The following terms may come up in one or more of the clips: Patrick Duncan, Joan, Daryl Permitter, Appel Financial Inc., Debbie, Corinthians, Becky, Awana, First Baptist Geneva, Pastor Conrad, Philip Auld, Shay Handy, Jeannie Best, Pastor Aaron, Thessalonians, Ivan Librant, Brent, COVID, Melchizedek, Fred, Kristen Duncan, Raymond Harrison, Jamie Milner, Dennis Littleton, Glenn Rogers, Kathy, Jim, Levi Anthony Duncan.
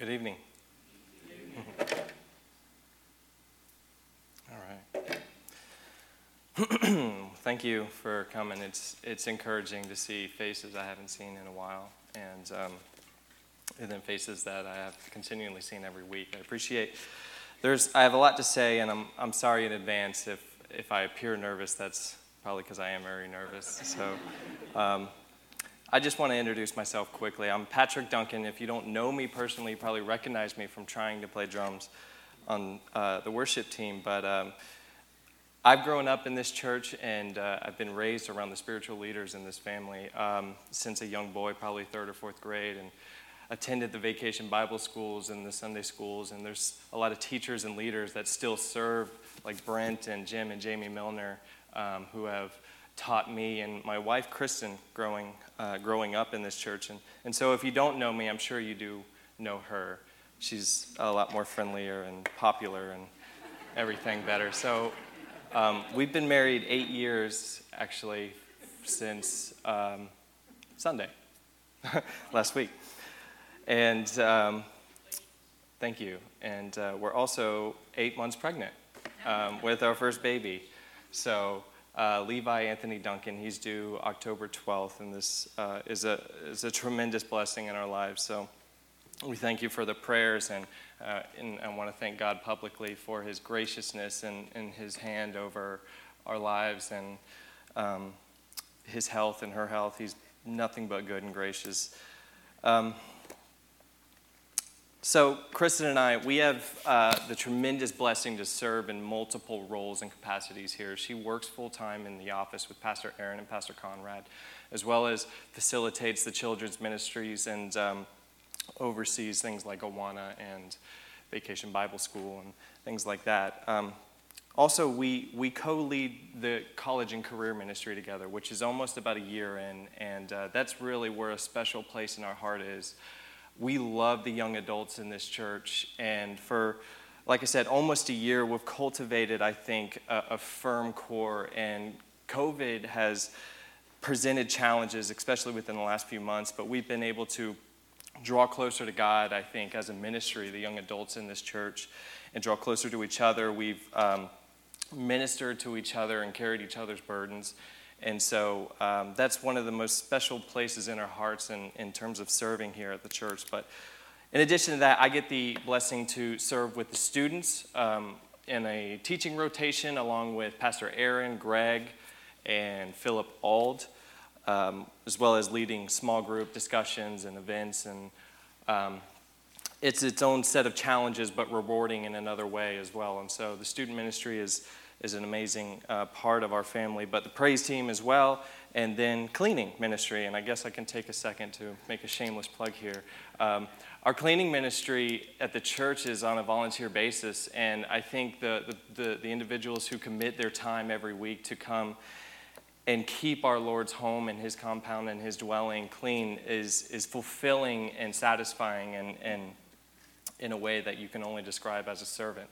Good evening. All right. Thank you for coming. It's encouraging to see faces I haven't seen in a while, and then faces that I have continually seen every week. I appreciate. I have a lot to say, and I'm sorry in advance if I appear nervous. That's probably because I am very nervous. So. I just want to introduce myself quickly. I'm Patrick Duncan. If you don't know me personally, you probably recognize me from trying to play drums on the worship team. But I've grown up in this church, and I've been raised around the spiritual leaders in this family since a young boy, probably third or fourth grade, and attended the vacation Bible schools and the Sunday schools. And there's a lot of teachers and leaders that still serve, like Brent and Jim and Jamie Milner, who have taught me and my wife Kristen growing up in this church, and so if you don't know me, I'm sure you do know her. She's a lot more friendlier and popular and everything better. So we've been married 8 years actually since Sunday last week, and thank you. And we're also 8 months pregnant with our first baby. So. Levi Anthony Duncan, he's due October 12th, and this is a tremendous blessing in our lives. So we thank you for the prayers, and I want to thank God publicly for his graciousness and his hand over our lives, and his health and her health. He's nothing but good and gracious. So Kristen and I, we have the tremendous blessing to serve in multiple roles and capacities here. She works full-time in the office with Pastor Aaron and Pastor Conrad, as well as facilitates the children's ministries and oversees things like Awana and Vacation Bible School and things like that. Also, we co-lead the college and career ministry together, which is almost about a year in, and that's really where a special place in our heart is. We love the young adults in this church, and for, like I said, almost a year, we've cultivated, I think, a firm core, and COVID has presented challenges, especially within the last few months, but we've been able to draw closer to God, I think, as a ministry, the young adults in this church, and draw closer to each other. We've ministered to each other and carried each other's burdens. And so that's one of the most special places in our hearts in terms of serving here at the church. But in addition to that, I get the blessing to serve with the students in a teaching rotation along with Pastor Aaron, Greg, and Philip Auld, as well as leading small group discussions and events. And it's its own set of challenges, but rewarding in another way as well. And so the student ministry is an amazing part of our family, but the praise team as well, and then cleaning ministry. And I guess I can take a second to make a shameless plug here. Our cleaning ministry at the church is on a volunteer basis, and I think the individuals who commit their time every week to come and keep our Lord's home and his compound and his dwelling clean is fulfilling and satisfying, and in a way that you can only describe as a servant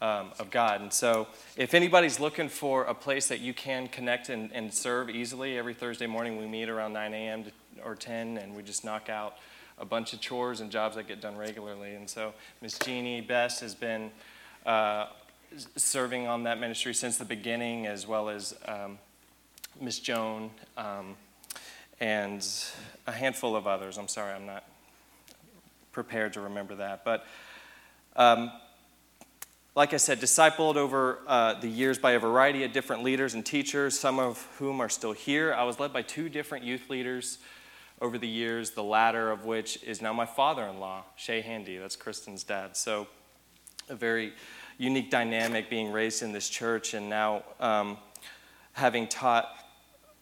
of God. And so if anybody's looking for a place that you can connect and serve easily, every Thursday morning we meet around 9 a.m. or 10, and we just knock out a bunch of chores and jobs that get done regularly. And so Miss Jeannie Best has been serving on that ministry since the beginning, as well as Miss Joan and a handful of others. I'm sorry, I'm not prepared to remember that. But like I said, discipled over the years by a variety of different leaders and teachers, some of whom are still here. I was led by 2 different youth leaders over the years, the latter of which is now my father-in-law, Shay Handy. That's Kristen's dad. So a very unique dynamic being raised in this church, and now having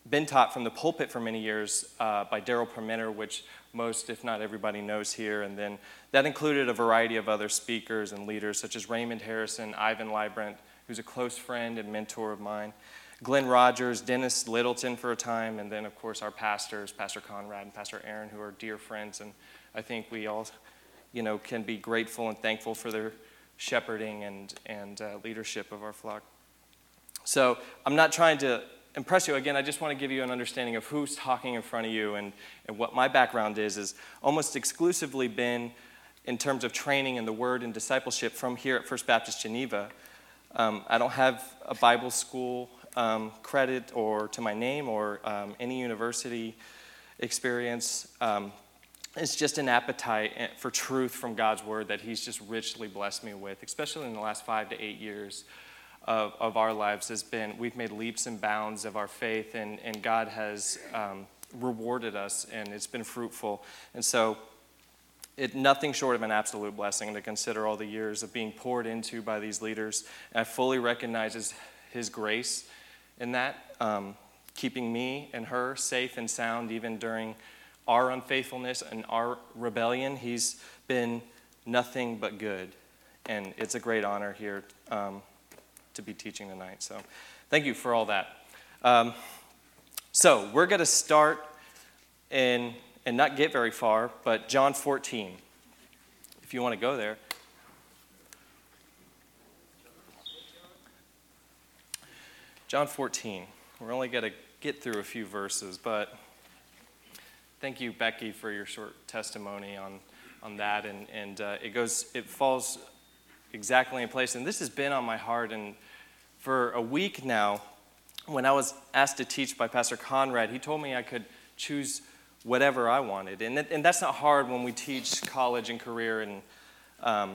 been taught from the pulpit for many years by Daryl Permitter, which most, if not everybody, knows here. And then that included a variety of other speakers and leaders, such as Raymond Harrison, Ivan Librant, who's a close friend and mentor of mine, Glenn Rogers, Dennis Littleton for a time, and then, of course, our pastors, Pastor Conrad and Pastor Aaron, who are dear friends. And I think we all, can be grateful and thankful for their shepherding and leadership of our flock. So I'm not trying to impress you. Again, I just want to give you an understanding of who's talking in front of you, and what my background is almost exclusively been in terms of training in the Word and discipleship from here at First Baptist Geneva. I don't have a Bible school credit or to my name or any university experience. It's just an appetite for truth from God's Word that He's just richly blessed me with, especially in the last 5 to 8 years of our lives has been, we've made leaps and bounds of our faith, and God has rewarded us, and it's been fruitful. And so it's nothing short of an absolute blessing to consider all the years of being poured into by these leaders. And I fully recognize His grace in that, keeping me and her safe and sound even during our unfaithfulness and our rebellion. He's been nothing but good, and it's a great honor here to be teaching tonight. So thank you for all that. So we're going to start in, and not get very far, but John 14, if you want to go there. John 14. We're only going to get through a few verses, but thank you, Becky, for your short testimony on that. And it falls exactly in place. And this has been on my heart, and for a week now, when I was asked to teach by Pastor Conrad, he told me I could choose whatever I wanted. And that's not hard when we teach college and career and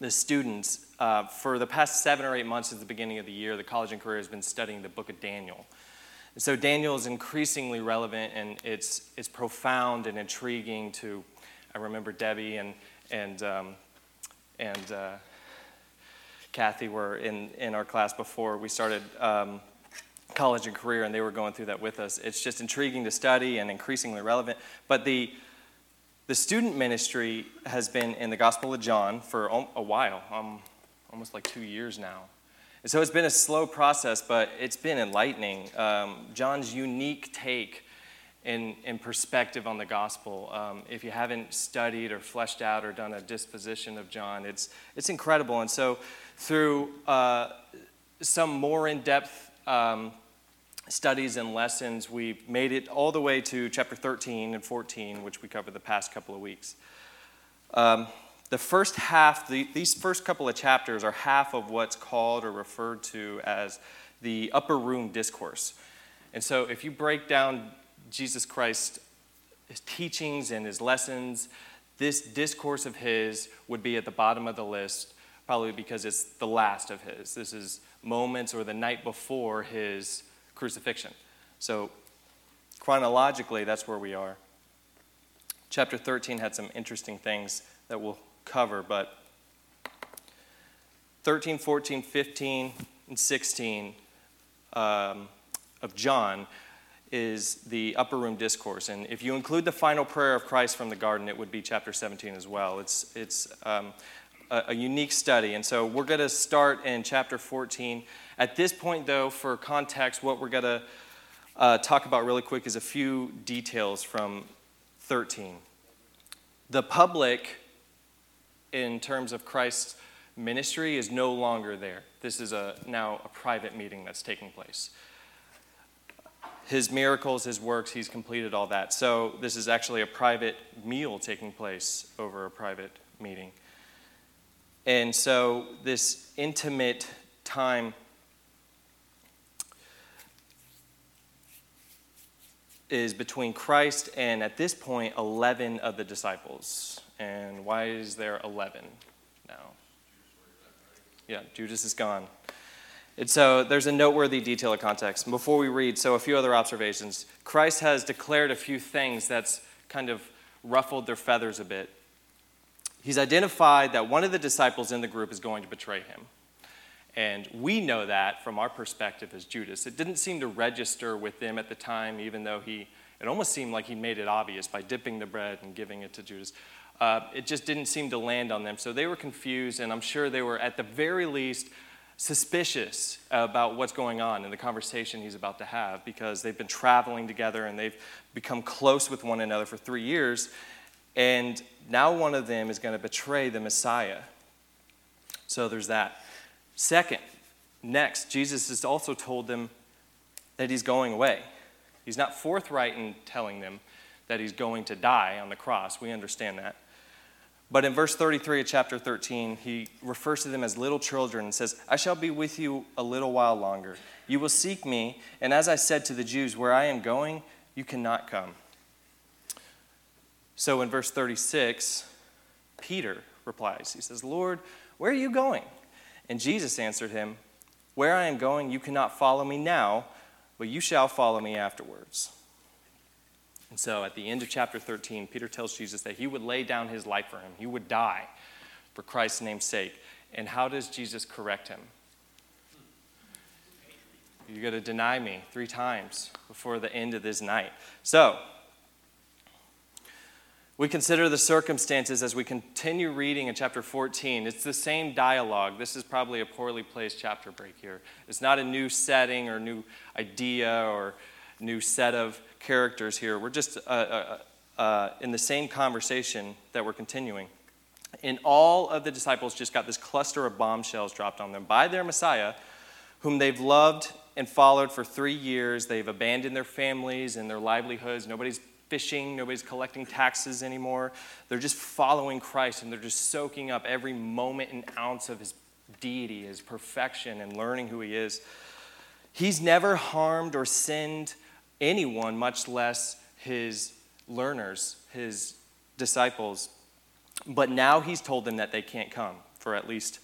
the students. For the past 7 or 8 months at the beginning of the year, the college and career has been studying the book of Daniel. And so Daniel is increasingly relevant, and it's profound and intriguing to, I remember Debbie and Kathy were in our class before we started college and career, and they were going through that with us. It's just intriguing to study and increasingly relevant. But the student ministry has been in the Gospel of John for a while, almost like 2 years now. And so it's been a slow process, but it's been enlightening. John's unique take in perspective on the gospel. If you haven't studied or fleshed out or done a disposition of John, it's incredible. And so through some more in-depth studies and lessons, we've made it all the way to chapter 13 and 14, which we covered the past couple of weeks. The first half, these first couple of chapters are half of what's called or referred to as the upper room discourse. And so if you break down Jesus Christ's teachings and his lessons, this discourse of his would be at the bottom of the list, probably because it's the last of his. This is moments or the night before his crucifixion. So chronologically, that's where we are. Chapter 13 had some interesting things that we'll cover, but 13, 14, 15, and 16 of John is the upper room discourse. And if you include the final prayer of Christ from the garden, it would be chapter 17 as well. It's a unique study. And so we're going to start in chapter 14. At this point, though, for context, what we're going to talk about really quick is a few details from 13. The public, in terms of Christ's ministry, is no longer there. This is now a private meeting that's taking place. His miracles, his works, he's completed all that. So this is actually a private meal taking place over a private meeting. And so this intimate time is between Christ and, at this point, 11 of the disciples. And why is there 11 now? Yeah, Judas is gone. And so there's a noteworthy detail of context. Before we read, so a few other observations. Christ has declared a few things that's kind of ruffled their feathers a bit. He's identified that one of the disciples in the group is going to betray him. And we know that from our perspective as Judas. It didn't seem to register with them at the time, even though it almost seemed like he made it obvious by dipping the bread and giving it to Judas. It just didn't seem to land on them. So they were confused, and I'm sure they were at the very least suspicious about what's going on in the conversation he's about to have, because they've been traveling together and they've become close with one another for 3 years, and now one of them is going to betray the Messiah. So there's that. Next, Jesus has also told them that he's going away. He's not forthright in telling them that he's going to die on the cross. We understand that. But in verse 33 of chapter 13, he refers to them as little children and says, I shall be with you a little while longer. You will seek me, and as I said to the Jews, where I am going, you cannot come. So in verse 36, Peter replies. He says, Lord, where are you going? And Jesus answered him, where I am going, you cannot follow me now, but you shall follow me afterwards. And so at the end of chapter 13, Peter tells Jesus that he would lay down his life for him. He would die for Christ's name's sake. And how does Jesus correct him? You're going to deny me 3 times before the end of this night. So we consider the circumstances as we continue reading in chapter 14. It's the same dialogue. This is probably a poorly placed chapter break here. It's not a new setting or new idea or new set of characters here. We're just in the same conversation that we're continuing. And all of the disciples just got this cluster of bombshells dropped on them by their Messiah, whom they've loved and followed for 3 years. They've abandoned their families and their livelihoods. Nobody's fishing. Nobody's collecting taxes anymore. They're just following Christ, and they're just soaking up every moment and ounce of his deity, his perfection, and learning who he is. He's never harmed or sinned anyone, much less his learners, his disciples. But now he's told them that they can't come, for at least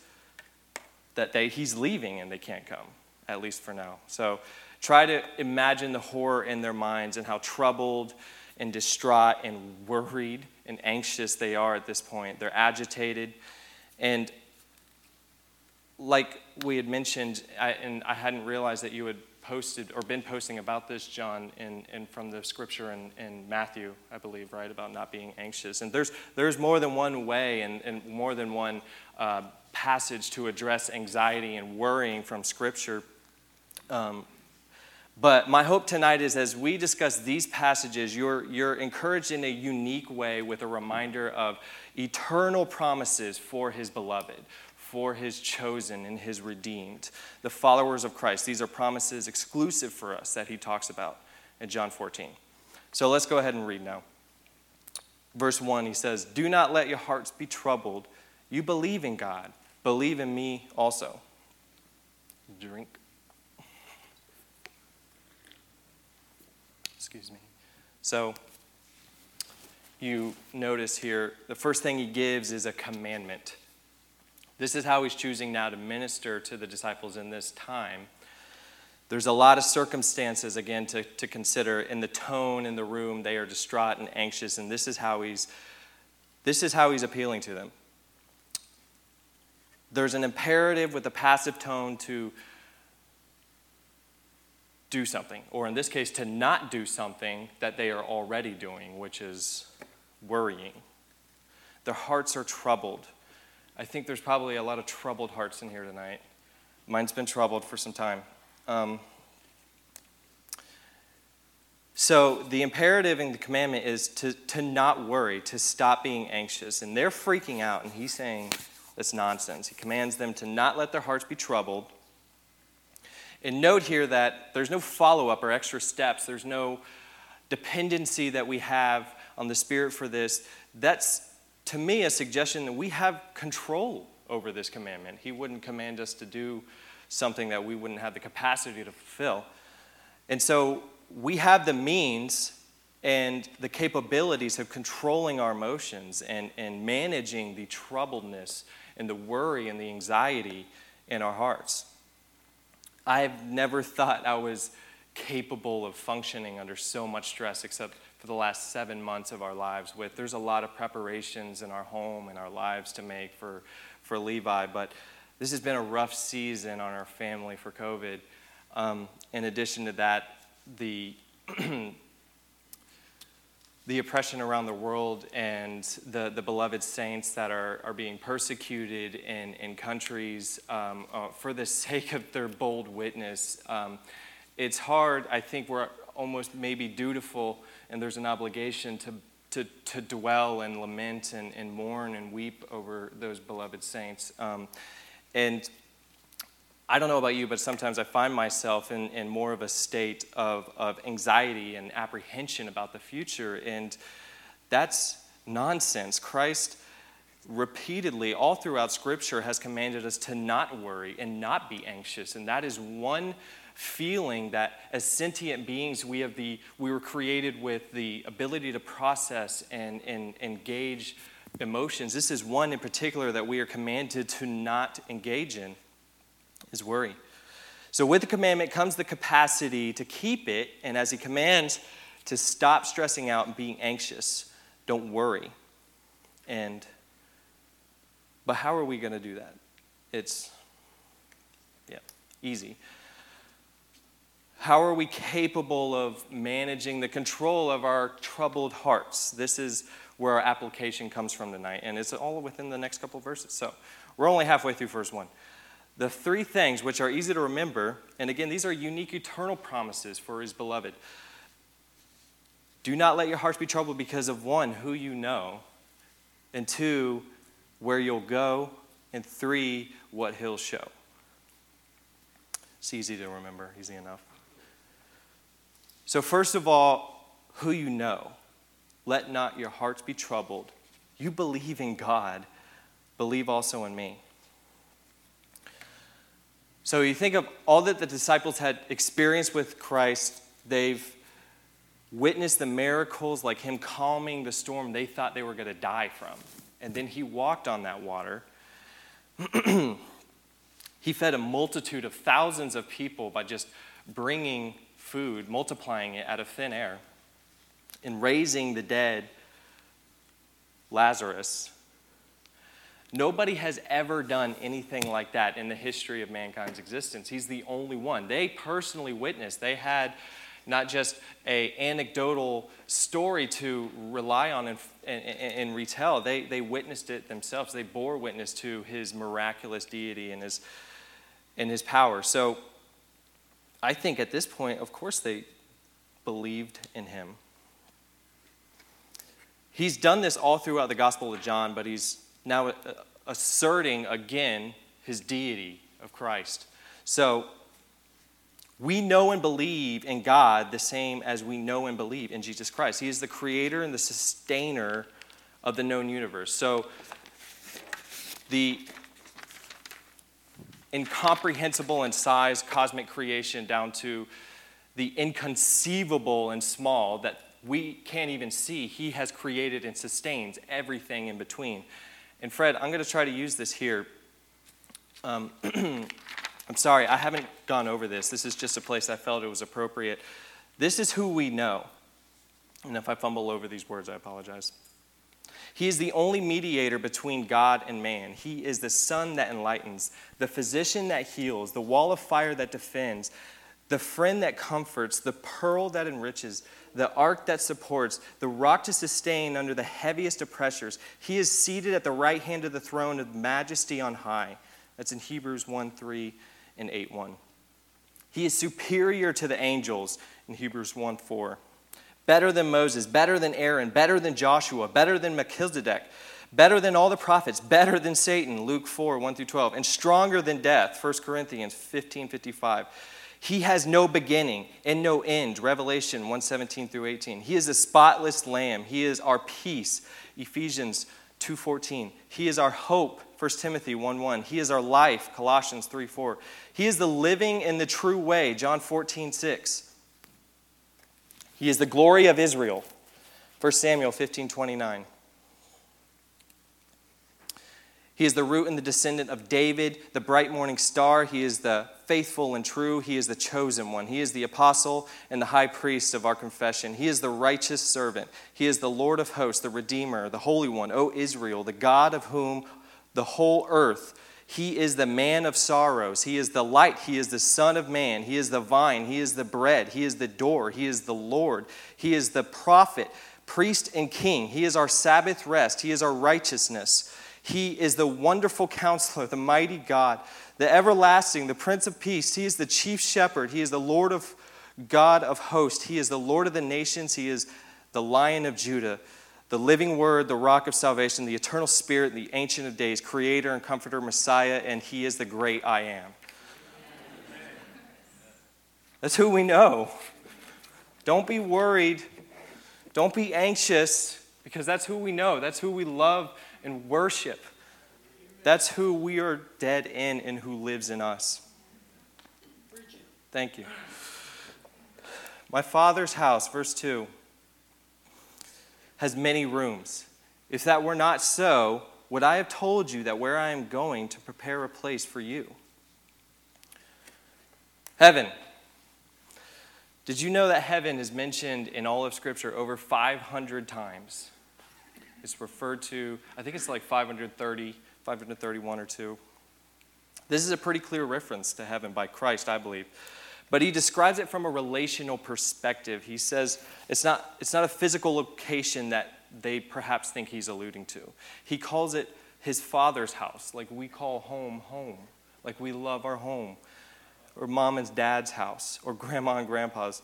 that he's leaving and they can't come, at least for now. So try to imagine the horror in their minds and how troubled and distraught and worried and anxious they are at this point. They're agitated. And like we had mentioned, I hadn't realized that you would posted or been posting about this, John, and from the scripture in Matthew, I believe, right, about not being anxious. And there's more than one way and more than one passage to address anxiety and worrying from scripture. But my hope tonight is as we discuss these passages, you're encouraged in a unique way with a reminder of eternal promises for his beloved, for his chosen and his redeemed, the followers of Christ. These are promises exclusive for us that he talks about in John 14. So let's go ahead and read now. Verse 1, he says, do not let your hearts be troubled. You believe in God. Believe in me also. Drink. Excuse me. So you notice here, the first thing he gives is a commandment. This is how he's choosing now to minister to the disciples in this time. There's a lot of circumstances, again, to consider in the tone in the room. They are distraught and anxious, and this is how he's appealing to them. There's an imperative with a passive tone to do something, or in this case, to not do something that they are already doing, which is worrying. Their hearts are troubled. I think there's probably a lot of troubled hearts in here tonight. Mine's been troubled for some time. So the imperative and the commandment is to not worry, to stop being anxious. And they're freaking out, and he's saying that's nonsense. He commands them to not let their hearts be troubled. And note here that there's no follow-up or extra steps. There's no dependency that we have on the Spirit for this. That's, to me, a suggestion that we have control over this commandment. He wouldn't command us to do something that we wouldn't have the capacity to fulfill. And so we have the means and the capabilities of controlling our emotions and managing the troubledness and the worry and the anxiety in our hearts. I've never thought I was capable of functioning under so much stress except for the last 7 months of our lives with. There's a lot of preparations in our home and our lives to make for Levi, but this has been a rough season on our family for COVID. In addition to that, the oppression around the world and the beloved saints that are being persecuted in countries for the sake of their bold witness. It's hard. I think we're almost maybe dutiful, and there's an obligation to dwell and lament and mourn and weep over those beloved saints. And I don't know about you, but sometimes I find myself in more of a state of anxiety and apprehension about the future, and that's nonsense. Christ repeatedly all throughout Scripture has commanded us to not worry and not be anxious. And that is one feeling that as sentient beings we were created with the ability to process and engage emotions. This is one in particular that we are commanded to not engage in, is worry. So with the commandment comes the capacity to keep it, and as he commands, to stop stressing out and being anxious. Don't worry. But how are we going to do that? It's easy. How are we capable of managing the control of our troubled hearts? This is where our application comes from tonight, and it's all within the next couple of verses. So we're only halfway through verse 1. The three things which are easy to remember, and again, these are unique eternal promises for his beloved. Do not let your hearts be troubled because of one, who you know, and two, where you'll go, and three, what he'll show. It's easy to remember, easy enough. So first of all, who you know. Let not your hearts be troubled. You believe in God, believe also in me. So you think of all that the disciples had experienced with Christ. They've witnessed the miracles, like him calming the storm they thought they were going to die from. And then he walked on that water. He fed a multitude of thousands of people by just bringing food, multiplying it out of thin air, and raising the dead, Lazarus. Nobody has ever done anything like that in the history of mankind's existence. He's the only one. They personally witnessed. They had not just an anecdotal story to rely on and retell. They witnessed it themselves. They bore witness to his miraculous deity and his power. So I think at this point, of course, they believed in him. He's done this all throughout the Gospel of John, but he's now asserting again his deity of Christ. So we know and believe in God the same as we know and believe in Jesus Christ. He is the creator and the sustainer of the known universe. So the incomprehensible in size cosmic creation down to the inconceivable and small that we can't even see, he has created and sustains everything in between. And Fred, I'm going to try to use this here. I'm sorry, I haven't gone over this. This is just a place I felt it was appropriate. This is who we know. And if I fumble over these words, I apologize. He is the only mediator between God and man. He is the sun that enlightens, the physician that heals, the wall of fire that defends, the friend that comforts, the pearl that enriches, the ark that supports, the rock to sustain under the heaviest of pressures. He is seated at the right hand of the throne of majesty on high. That's in Hebrews 1:3 and 8:1. He is superior to the angels in Hebrews 1:4. Better than Moses, better than Aaron, better than Joshua, better than Melchizedek, better than all the prophets, better than Satan, Luke 4:1-12, and stronger than death, 1 Corinthians 15:55. He has no beginning and no end, Revelation 1:17-18. He is a spotless lamb. He is our peace, Ephesians 2:14. He is our hope, 1 Timothy 1:1. He is our life, Colossians 3:4. He is the living and the true way, John 14:6. He is the glory of Israel, 1 Samuel 15:29. He is the root and the descendant of David, the bright morning star. He is the faithful and true. He is the chosen one. He is the apostle and the high priest of our confession. He is the righteous servant. He is the Lord of hosts, the Redeemer, the Holy One, O Israel, the God of whom the whole earth. He is the man of sorrows. He is the light. He is the Son of Man. He is the vine. He is the bread. He is the door. He is the Lord. He is the prophet, priest, and king. He is our Sabbath rest. He is our righteousness. He is the wonderful counselor, the mighty God, the everlasting, the Prince of Peace. He is the chief shepherd. He is the Lord of God of hosts. He is the Lord of the nations. He is the Lion of Judah, the living word, the rock of salvation, the eternal spirit, the ancient of days, creator and comforter, Messiah, and he is the great I am. That's who we know. Don't be worried. Don't be anxious, because that's who we know. That's who we love and worship. That's who we are dead in and who lives in us. Thank you. My Father's house, verse 2, has many rooms. If that were not so, would I have told you that where I am going to prepare a place for you? Heaven. Did you know that heaven is mentioned in all of Scripture over 500 times? It's referred to, I think it's like 530, 531 or 2. This is a pretty clear reference to heaven by Christ, I believe. But he describes it from a relational perspective. He says it's not a physical location that they perhaps think he's alluding to. He calls it his Father's house, like we call home, home. Like we love our home. Or mom and dad's house, or grandma and grandpa's.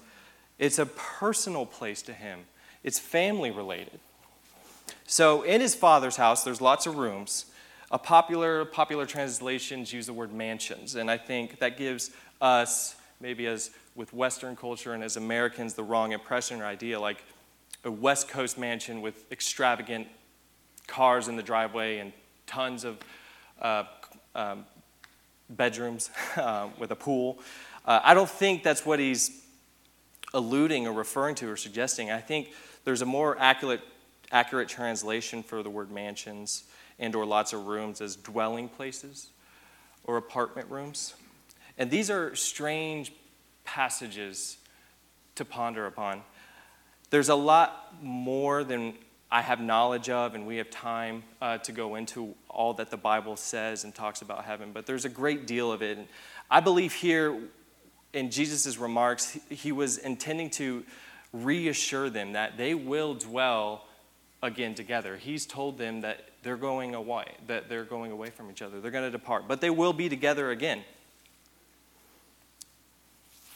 It's a personal place to him. It's family related. So in his Father's house, there's lots of rooms. Popular translations use the word mansions, and I think that gives us, maybe as with Western culture and as Americans, the wrong impression or idea, like a West Coast mansion with extravagant cars in the driveway and tons of bedrooms with a pool. I don't think that's what he's alluding or referring to or suggesting. I think there's a more accurate translation for the word mansions and or lots of rooms as dwelling places or apartment rooms. And these are strange passages to ponder upon. There's a lot more than I have knowledge of, and we have time to go into all that the Bible says and talks about heaven, but there's a great deal of it. And I believe here in Jesus' remarks, he was intending to reassure them that they will dwell again together. He's told them that they're going away from each other. They're going to depart, but they will be together again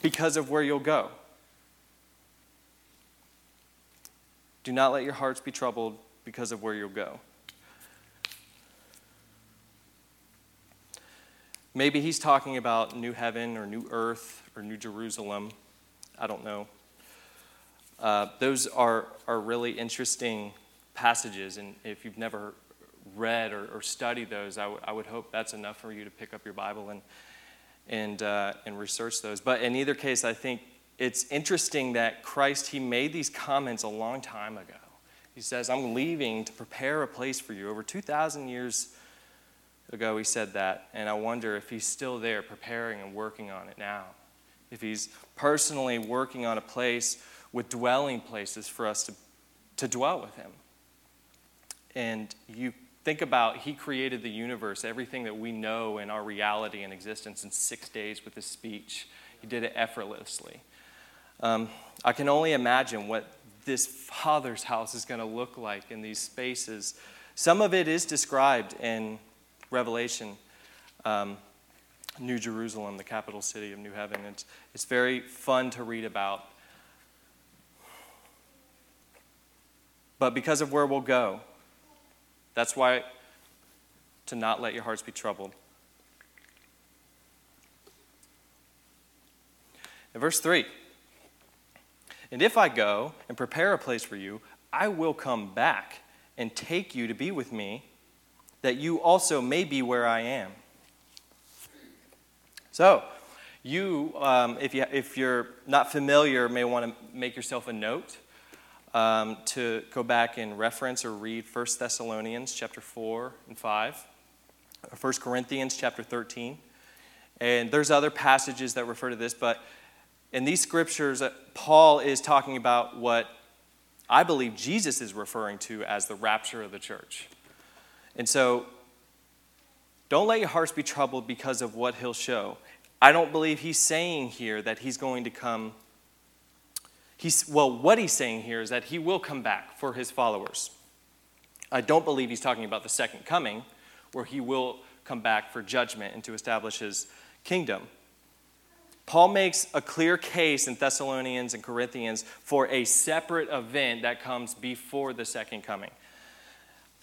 because of where you'll go. Do not let your hearts be troubled because of where you'll go. Maybe he's talking about new heaven or new earth or new Jerusalem. I don't know. Those are really interesting passages, and if you've never read or studied those, I would hope that's enough for you to pick up your Bible and research those. But in either case, I think it's interesting that Christ, he made these comments a long time ago. He says, I'm leaving to prepare a place for you. Over 2,000 years ago, he said that, and I wonder if he's still there preparing and working on it now. If he's personally working on a place with dwelling places for us to dwell with him. And you think about, he created the universe, everything that we know in our reality and existence in 6 days with his speech. He did it effortlessly. I can only imagine what this Father's house is going to look like in these spaces. Some of it is described in Revelation, New Jerusalem, the capital city of New Heaven. It's very fun to read about. But because of where we'll go, that's why to not let your hearts be troubled. In verse 3, and if I go and prepare a place for you, I will come back and take you to be with me, that you also may be where I am. So, if you're not familiar, may want to make yourself a note to go back and reference or read 1 Thessalonians chapter 4 and 5, or 1 Corinthians chapter 13. And there's other passages that refer to this, but in these scriptures, Paul is talking about what I believe Jesus is referring to as the rapture of the church. And so, don't let your hearts be troubled because of what he'll show. I don't believe he's saying here that he's going to come. What he's saying here is that he will come back for his followers. I don't believe he's talking about the second coming, where he will come back for judgment and to establish his kingdom. Paul makes a clear case in Thessalonians and Corinthians for a separate event that comes before the second coming.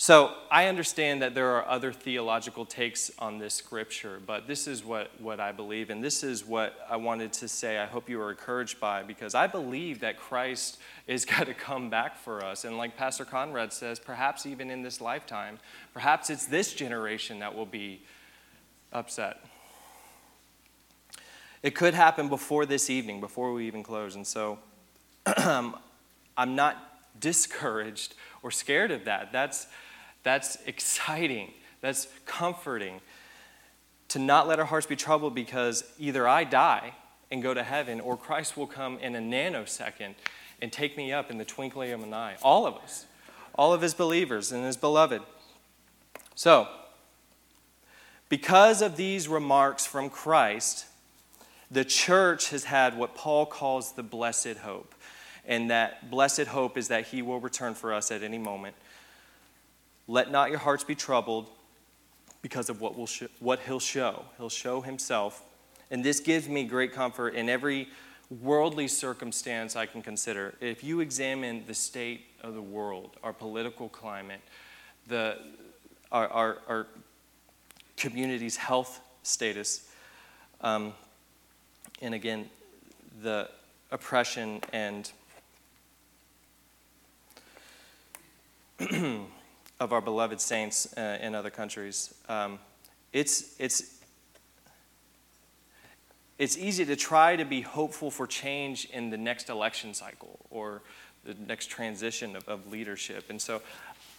So I understand that there are other theological takes on this scripture, but this is what I believe, and this is what I wanted to say. I hope you were encouraged by, because I believe that Christ is going to come back for us. And like Pastor Conrad says, perhaps even in this lifetime, perhaps it's this generation that will be upset. It could happen before this evening, before we even close. And so I'm not discouraged or scared of that. That's exciting. That's comforting. To not let our hearts be troubled, because either I die and go to heaven, or Christ will come in a nanosecond and take me up in the twinkling of an eye. All of us. All of his believers and his beloved. So, because of these remarks from Christ, the church has had what Paul calls the blessed hope. And that blessed hope is that he will return for us at any moment. Let not your hearts be troubled because of what he'll show. He'll show himself. And this gives me great comfort in every worldly circumstance I can consider. If you examine the state of the world, our political climate, our community's health status, and again, the oppression and of our beloved saints in other countries. It's easy to try to be hopeful for change in the next election cycle or the next transition of leadership. And so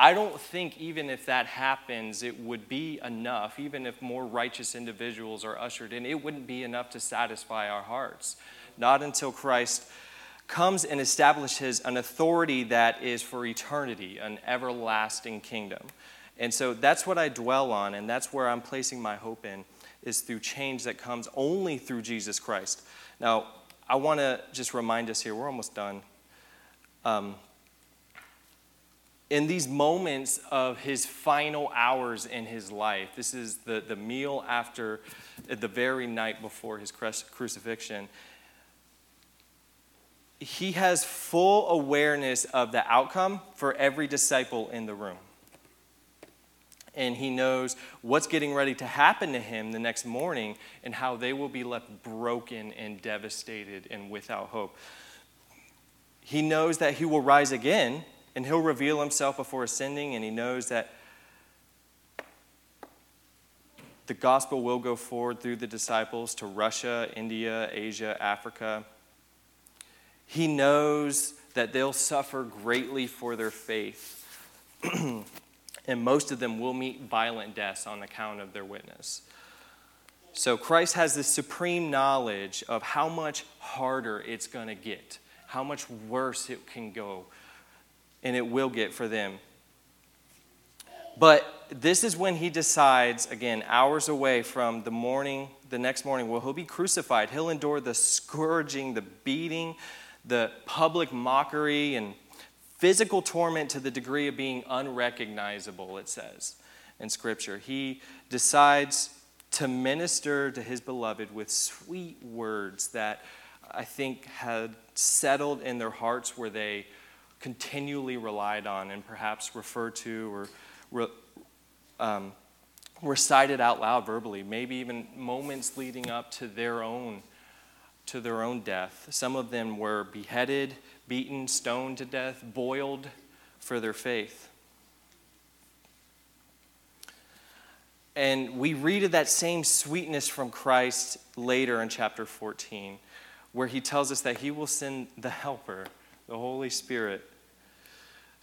I don't think even if that happens, it would be enough. Even if more righteous individuals are ushered in, it wouldn't be enough to satisfy our hearts. Not until Christ comes and establishes an authority that is for eternity, an everlasting kingdom. And so that's what I dwell on, and that's where I'm placing my hope in, is through change that comes only through Jesus Christ. Now, I want to just remind us here, we're almost done. In these moments of his final hours in his life, this is the meal after the very night before his crucifixion, he has full awareness of the outcome for every disciple in the room. And he knows what's getting ready to happen to him the next morning and how they will be left broken and devastated and without hope. He knows that he will rise again and he'll reveal himself before ascending, and he knows that the gospel will go forward through the disciples to Russia, India, Asia, Africa. He knows that they'll suffer greatly for their faith, and most of them will meet violent deaths on account of their witness. So Christ has this supreme knowledge of how much harder it's going to get, how much worse it can go, and it will get for them. But this is when he decides, again, hours away from the next morning, well, he'll be crucified. He'll endure the scourging, the beating, the public mockery, and physical torment to the degree of being unrecognizable, it says in Scripture. He decides to minister to his beloved with sweet words that I think had settled in their hearts, where they continually relied on and perhaps referred to or recited out loud verbally, maybe even moments leading up to their own death. Some of them were beheaded, beaten, stoned to death, boiled for their faith. And we read of that same sweetness from Christ later in chapter 14, where he tells us that he will send the Helper, the Holy Spirit.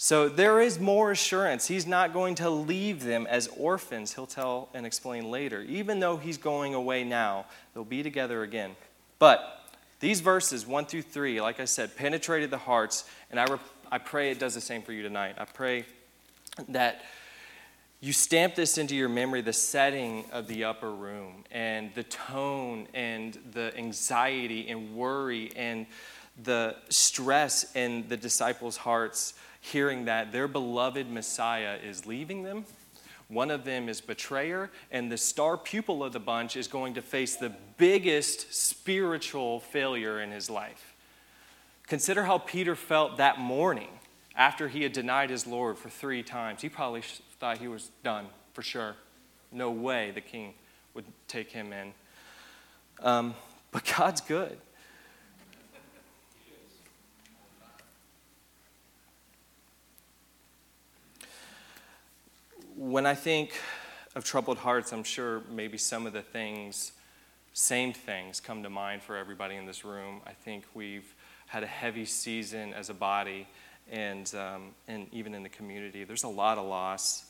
So there is more assurance. He's not going to leave them as orphans, he'll tell and explain later. Even though he's going away now, they'll be together again. But these verses 1-3, like I said, penetrated the hearts, and I pray it does the same for you tonight. I pray that you stamp this into your memory, the setting of the upper room and the tone and the anxiety and worry and the stress in the disciples' hearts, hearing that their beloved Messiah is leaving them. One of them is betrayer, and the star pupil of the bunch is going to face the biggest spiritual failure in his life. Consider how Peter felt that morning after he had denied his Lord for 3 times. He probably thought he was done for sure. No way the king would take him in. But God's good. When I think of troubled hearts, I'm sure maybe some of the things, same things, come to mind for everybody in this room. I think we've had a heavy season as a body and even in the community. There's a lot of loss.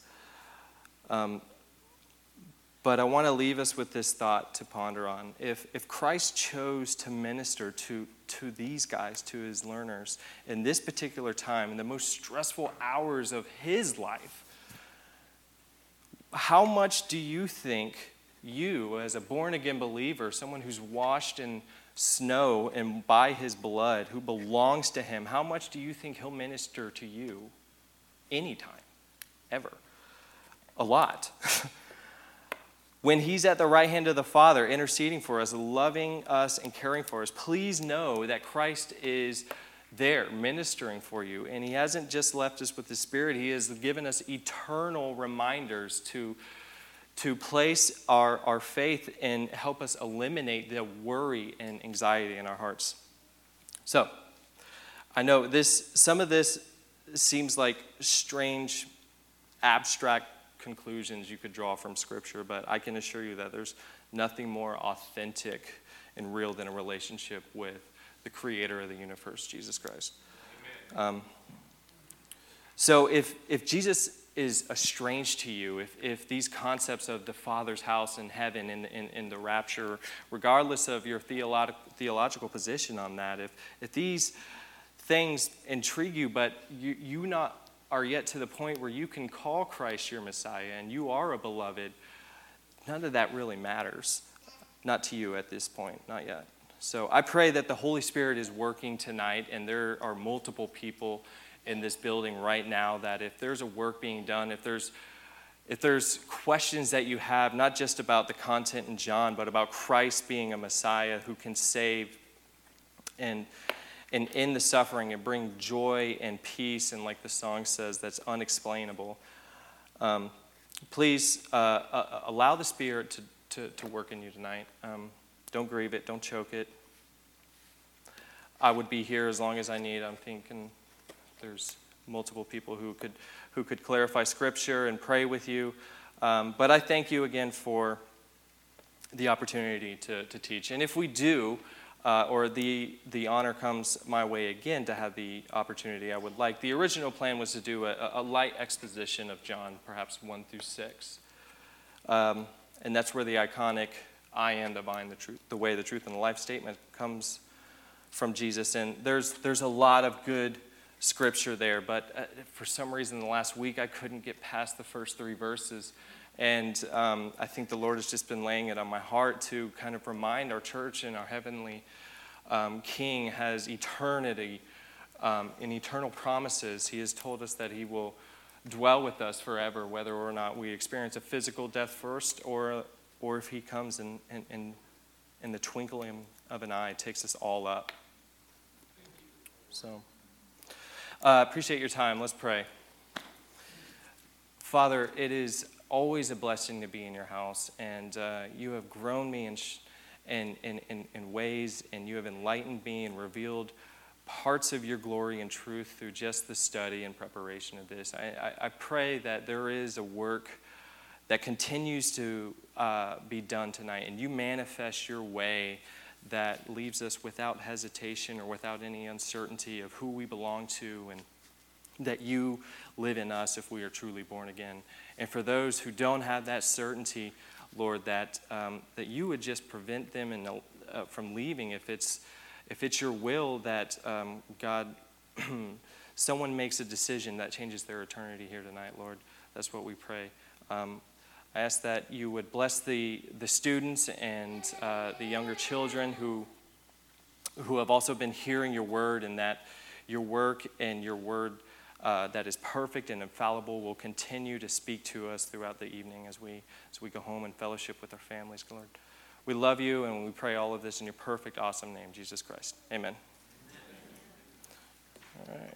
But I want to leave us with this thought to ponder on. If Christ chose to minister to these guys, to his learners, in this particular time, in the most stressful hours of his life, how much do you think you, as a born-again believer, someone who's washed in snow and by his blood, who belongs to him, how much do you think he'll minister to you anytime, ever? A lot. When he's at the right hand of the Father, interceding for us, loving us, and caring for us, please know that Christ is there ministering for you. And he hasn't just left us with the Spirit. He has given us eternal reminders to place our faith and help us eliminate the worry and anxiety in our hearts. So, I know some of this seems like strange, abstract conclusions you could draw from Scripture, but I can assure you that there's nothing more authentic and real than a relationship with the creator of the universe, Jesus Christ. So if Jesus is estranged to you, if these concepts of the Father's house in heaven and the rapture, regardless of your theological position on that, if these things intrigue you, but you not are yet to the point where you can call Christ your Messiah and you are a beloved, none of that really matters. Not to you at this point, not yet. So I pray that the Holy Spirit is working tonight, and there are multiple people in this building right now that if there's a work being done, if there's questions that you have, not just about the content in John, but about Christ being a Messiah who can save and end the suffering and bring joy and peace, and like the song says, that's unexplainable. Please allow the Spirit to work in you tonight. Don't grieve it. Don't choke it. I would be here as long as I need. I'm thinking there's multiple people who could clarify Scripture and pray with you. But I thank you again for the opportunity to teach. And if we do, or the honor comes my way again to have the opportunity, I would like. The original plan was to do a light exposition of John, perhaps 1 through 6. And that's where the iconic "I am the vine, the truth, the way, the truth, and the life" statement comes from Jesus. And there's a lot of good Scripture there, but for some reason the last week I couldn't get past the first 3 verses. And I think the Lord has just been laying it on my heart to kind of remind our church, and our heavenly King has eternity and eternal promises. He has told us that he will dwell with us forever, whether or not we experience a physical death first, or if he comes in the twinkling of an eye, takes us all up. So, appreciate your time. Let's pray. Father, it is always a blessing to be in your house, and you have grown me in ways, and you have enlightened me and revealed parts of your glory and truth through just the study and preparation of this. I pray that there is a work that continues to be done tonight, and you manifest your way that leaves us without hesitation or without any uncertainty of who we belong to, and that you live in us if we are truly born again. And for those who don't have that certainty, Lord, that you would just prevent them from leaving if it's your will that God someone makes a decision that changes their eternity here tonight, Lord. That's what we pray. I ask that you would bless the students and the younger children who have also been hearing your word, and that your work and your word that is perfect and infallible will continue to speak to us throughout the evening as we go home and fellowship with our families, Lord. We love you, and we pray all of this in your perfect, awesome name, Jesus Christ. Amen. All right.